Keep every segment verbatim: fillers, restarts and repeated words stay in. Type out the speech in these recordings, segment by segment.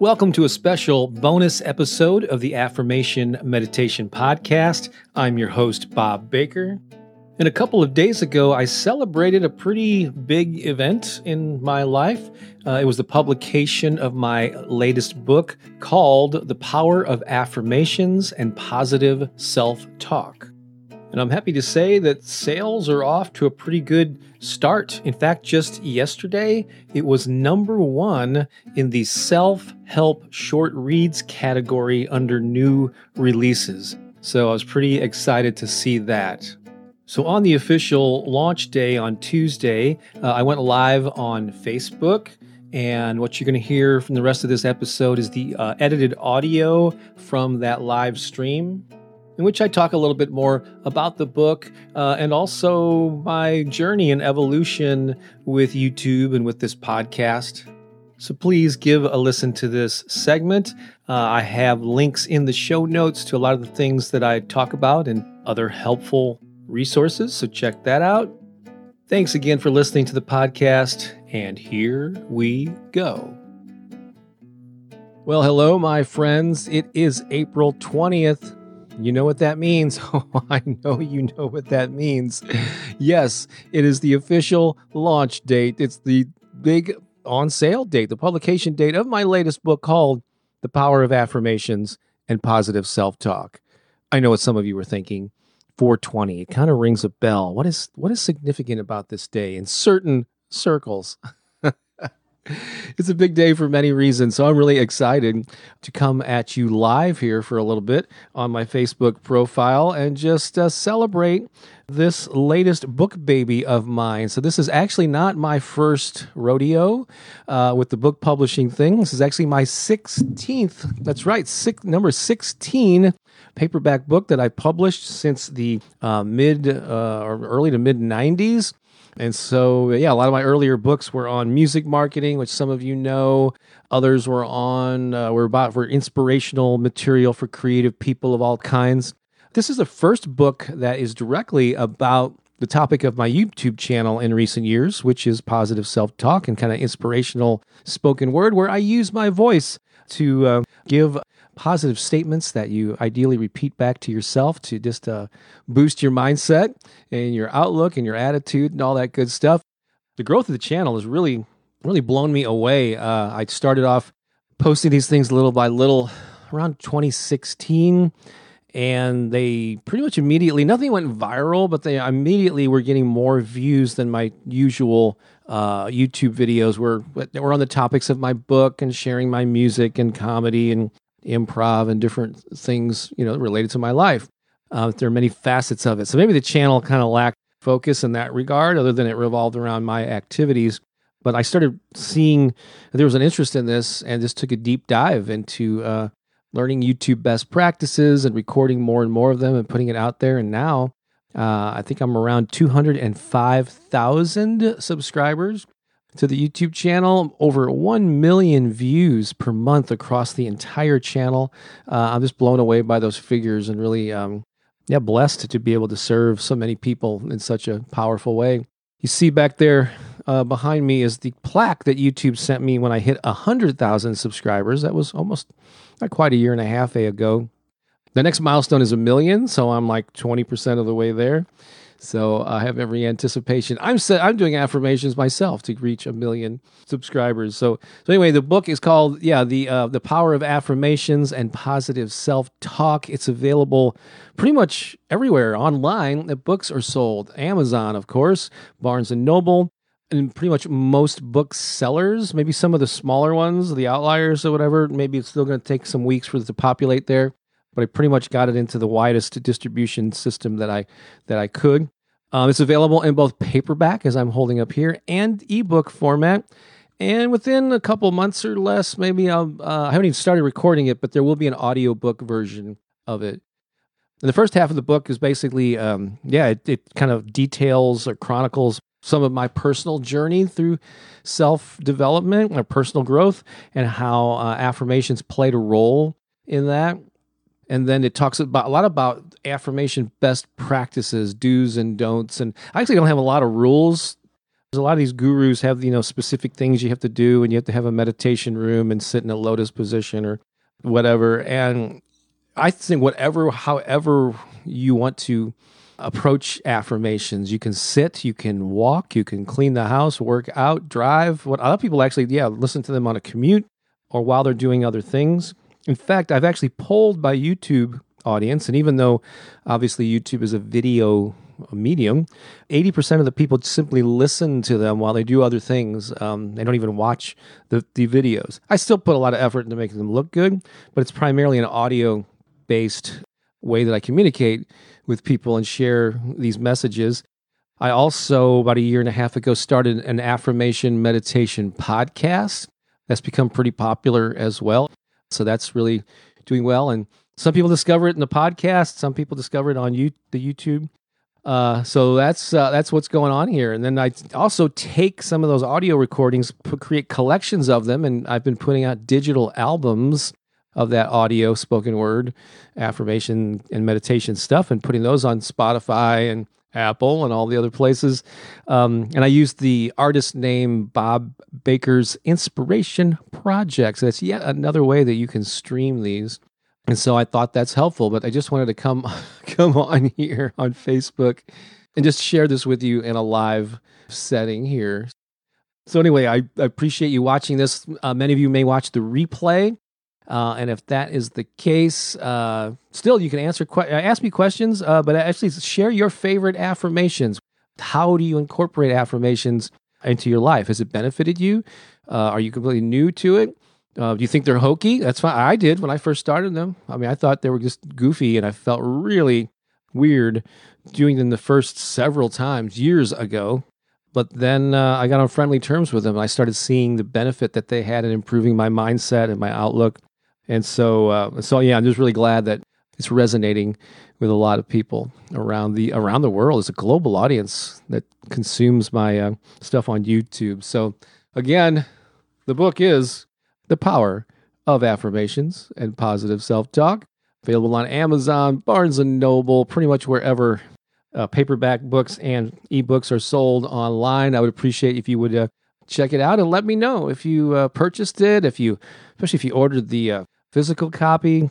Welcome to a special bonus episode of the Affirmation Meditation Podcast. I'm your host, Bob Baker. And a couple of days ago, I celebrated a pretty big event in my life. Uh, it was the publication of my latest book called The Power of Affirmations and Positive Self-Talk. And I'm happy to say that sales are off to a pretty good start. In fact, just yesterday, it was number one in the self-help short reads category under new releases. So I was pretty excited to see that. So on the official launch day on Tuesday, uh, I went live on Facebook. And what you're going to hear from the rest of this episode is the uh, edited audio from that live stream, in which I talk a little bit more about the book uh, and also my journey and evolution with YouTube and with this podcast. So please give a listen to this segment. Uh, I have links in the show notes to a lot of the things that I talk about and other helpful resources, so check that out. Thanks again for listening to the podcast, and here we go. Well, hello, my friends. It is April twentieth. You know what that means. Oh, I know you know what that means. Yes, it is the official launch date. It's the big on sale date, the publication date of my latest book called The Power of Affirmations and Positive Self-Talk. I know what some of you were thinking. four twenty, it kind of rings a bell. What is what is significant about this day in certain circles? It's a big day for many reasons, so I'm really excited to come at you live here for a little bit on my Facebook profile and just uh, celebrate this latest book baby of mine. So this is actually not my first rodeo uh, with the book publishing thing. This is actually my sixteenth, that's right, six, number sixteen paperback book that I published since the uh, mid uh, or early to mid nineties. And so, yeah, a lot of my earlier books were on music marketing, which some of you know. Others were on, uh, were about for inspirational material for creative people of all kinds. This is the first book that is directly about the topic of my YouTube channel in recent years, which is positive self-talk and kind of inspirational spoken word, where I use my voice to uh, give positive statements that you ideally repeat back to yourself to just uh, boost your mindset and your outlook and your attitude and all that good stuff. The growth of the channel has really, really blown me away. Uh, I started off posting these things little by little around twenty sixteen, and they pretty much immediately, nothing went viral, but they immediately were getting more views than my usual uh, YouTube videos were, that were on the topics of my book and sharing my music and comedy and improv and different things, you know, related to my life. Uh, there are many facets of it. So maybe the channel kind of lacked focus in that regard, other than it revolved around my activities. But I started seeing there was an interest in this and just took a deep dive into uh, learning YouTube best practices and recording more and more of them and putting it out there. And now uh, I think I'm around two hundred five thousand subscribers to the YouTube channel, over one million views per month across the entire channel. Uh, I'm just blown away by those figures and really um, yeah, blessed to be able to serve so many people in such a powerful way. You see back there uh, behind me is the plaque that YouTube sent me when I hit one hundred thousand subscribers. That was almost not quite a year and a half ago. The next milestone is a million, so I'm like twenty percent of the way there. So I have every anticipation. I'm set, I'm doing affirmations myself to reach a million subscribers. So so anyway, the book is called yeah the uh, The Power of Affirmations and Positive Self-Talk. It's available pretty much everywhere online that books are sold. Amazon, of course, Barnes and Noble, and pretty much most booksellers. Maybe some of the smaller ones, the outliers or whatever. Maybe it's still going to take some weeks for it to populate there. But I pretty much got it into the widest distribution system that I that I could. Um, it's available in both paperback, as I'm holding up here, and ebook format. And within a couple months or less, maybe I'll, uh, I haven't even started recording it, but there will be an audiobook version of it. And the first half of the book is basically, um, yeah, it, it kind of details or chronicles some of my personal journey through self-development or personal growth and how uh, affirmations played a role in that. And then it talks about a lot about affirmation best practices, do's and don'ts. And I actually don't have a lot of rules. There's a lot of these gurus have, you know, specific things you have to do, and you have to have a meditation room and sit in a lotus position or whatever. And I think whatever, however you want to approach affirmations, you can sit, you can walk, you can clean the house, work out, drive. What a lot of people actually, yeah, listen to them on a commute or while they're doing other things. In fact, I've actually polled my YouTube audience, and even though obviously YouTube is a video medium, eighty percent of the people simply listen to them while they do other things. Um, they don't even watch the, the videos. I still put a lot of effort into making them look good, but it's primarily an audio-based way that I communicate with people and share these messages. I also, about a year and a half ago, started an affirmation meditation podcast. That's become pretty popular as well. So that's really doing well. And some people discover it in the podcast. Some people discover it on you, the YouTube. Uh, so that's uh, that's what's going on here. And then I also take some of those audio recordings, put, create collections of them, and I've been putting out digital albums of that audio, spoken word, affirmation, and meditation stuff, and putting those on Spotify and Apple and all the other places. Um, and I used the artist name Bob Baker's Inspiration Project. So that's yet another way that you can stream these. And so I thought that's helpful, but I just wanted to come, come on here on Facebook and just share this with you in a live setting here. So anyway, I, I appreciate you watching this. Uh, many of you may watch the replay. Uh, and if that is the case, uh, still you can answer que- ask me questions, uh, but actually share your favorite affirmations. How do you incorporate affirmations into your life? Has it benefited you? Uh, are you completely new to it? Uh, do you think they're hokey? That's fine. I did when I first started them. I mean, I thought they were just goofy, and I felt really weird doing them the first several times years ago. But then uh, I got on friendly terms with them, and I started seeing the benefit that they had in improving my mindset and my outlook. And so, uh, so yeah, I'm just really glad that it's resonating with a lot of people around the around the world. It's a global audience that consumes my uh, stuff on YouTube. So again, the book is The Power of Affirmations and Positive Self-Talk, available on Amazon, Barnes and Noble, pretty much wherever uh, paperback books and ebooks are sold online. I would appreciate if you would uh, check it out and let me know if you uh, purchased it, if you, especially if you ordered the Uh, physical copy.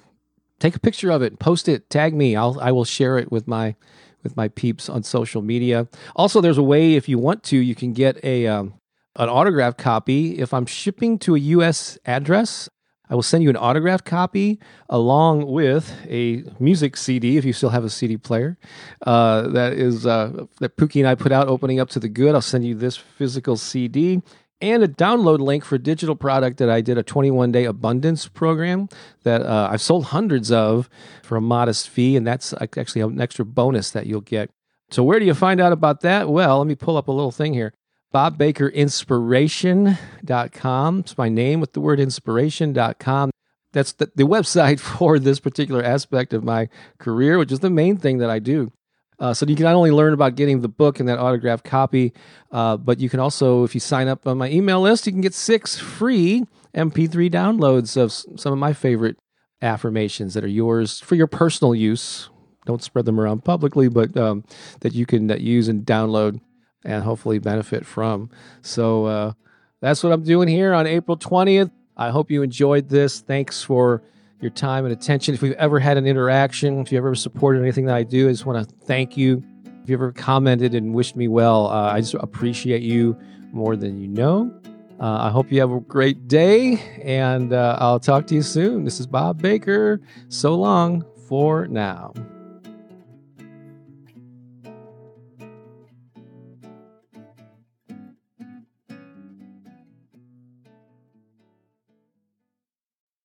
Take a picture of it, post it, tag me. I'll I will share it with my with my peeps on social media. Also, there's a way if you want to, you can get a um, an autographed copy. If I'm shipping to a U S address, I will send you an autographed copy along with a music C D if you still have a C D player. Uh, that is uh, that Pookie and I put out, Opening Up to the Good. I'll send you this physical C D. And a download link for a digital product that I did, a twenty-one day abundance program that uh, I've sold hundreds of for a modest fee, and that's actually an extra bonus that you'll get. So where do you find out about that? Well, let me pull up a little thing here. Bob Baker Inspiration dot com. It's my name with the word inspiration dot com. That's the, the website for this particular aspect of my career, which is the main thing that I do. Uh, so you can not only learn about getting the book and that autographed copy, uh, but you can also, if you sign up on my email list, you can get six free M P three downloads of s- some of my favorite affirmations that are yours for your personal use. Don't spread them around publicly, but um, that you can uh, use and download and hopefully benefit from. So uh, that's what I'm doing here on April twentieth. I hope you enjoyed this. Thanks for your time and attention. If we've ever had an interaction, if you ever supported anything that I do, I just want to thank you. If you ever commented and wished me well, uh, I just appreciate you more than you know. Uh, I hope you have a great day, and uh, I'll talk to you soon. This is Bob Baker. So long for now.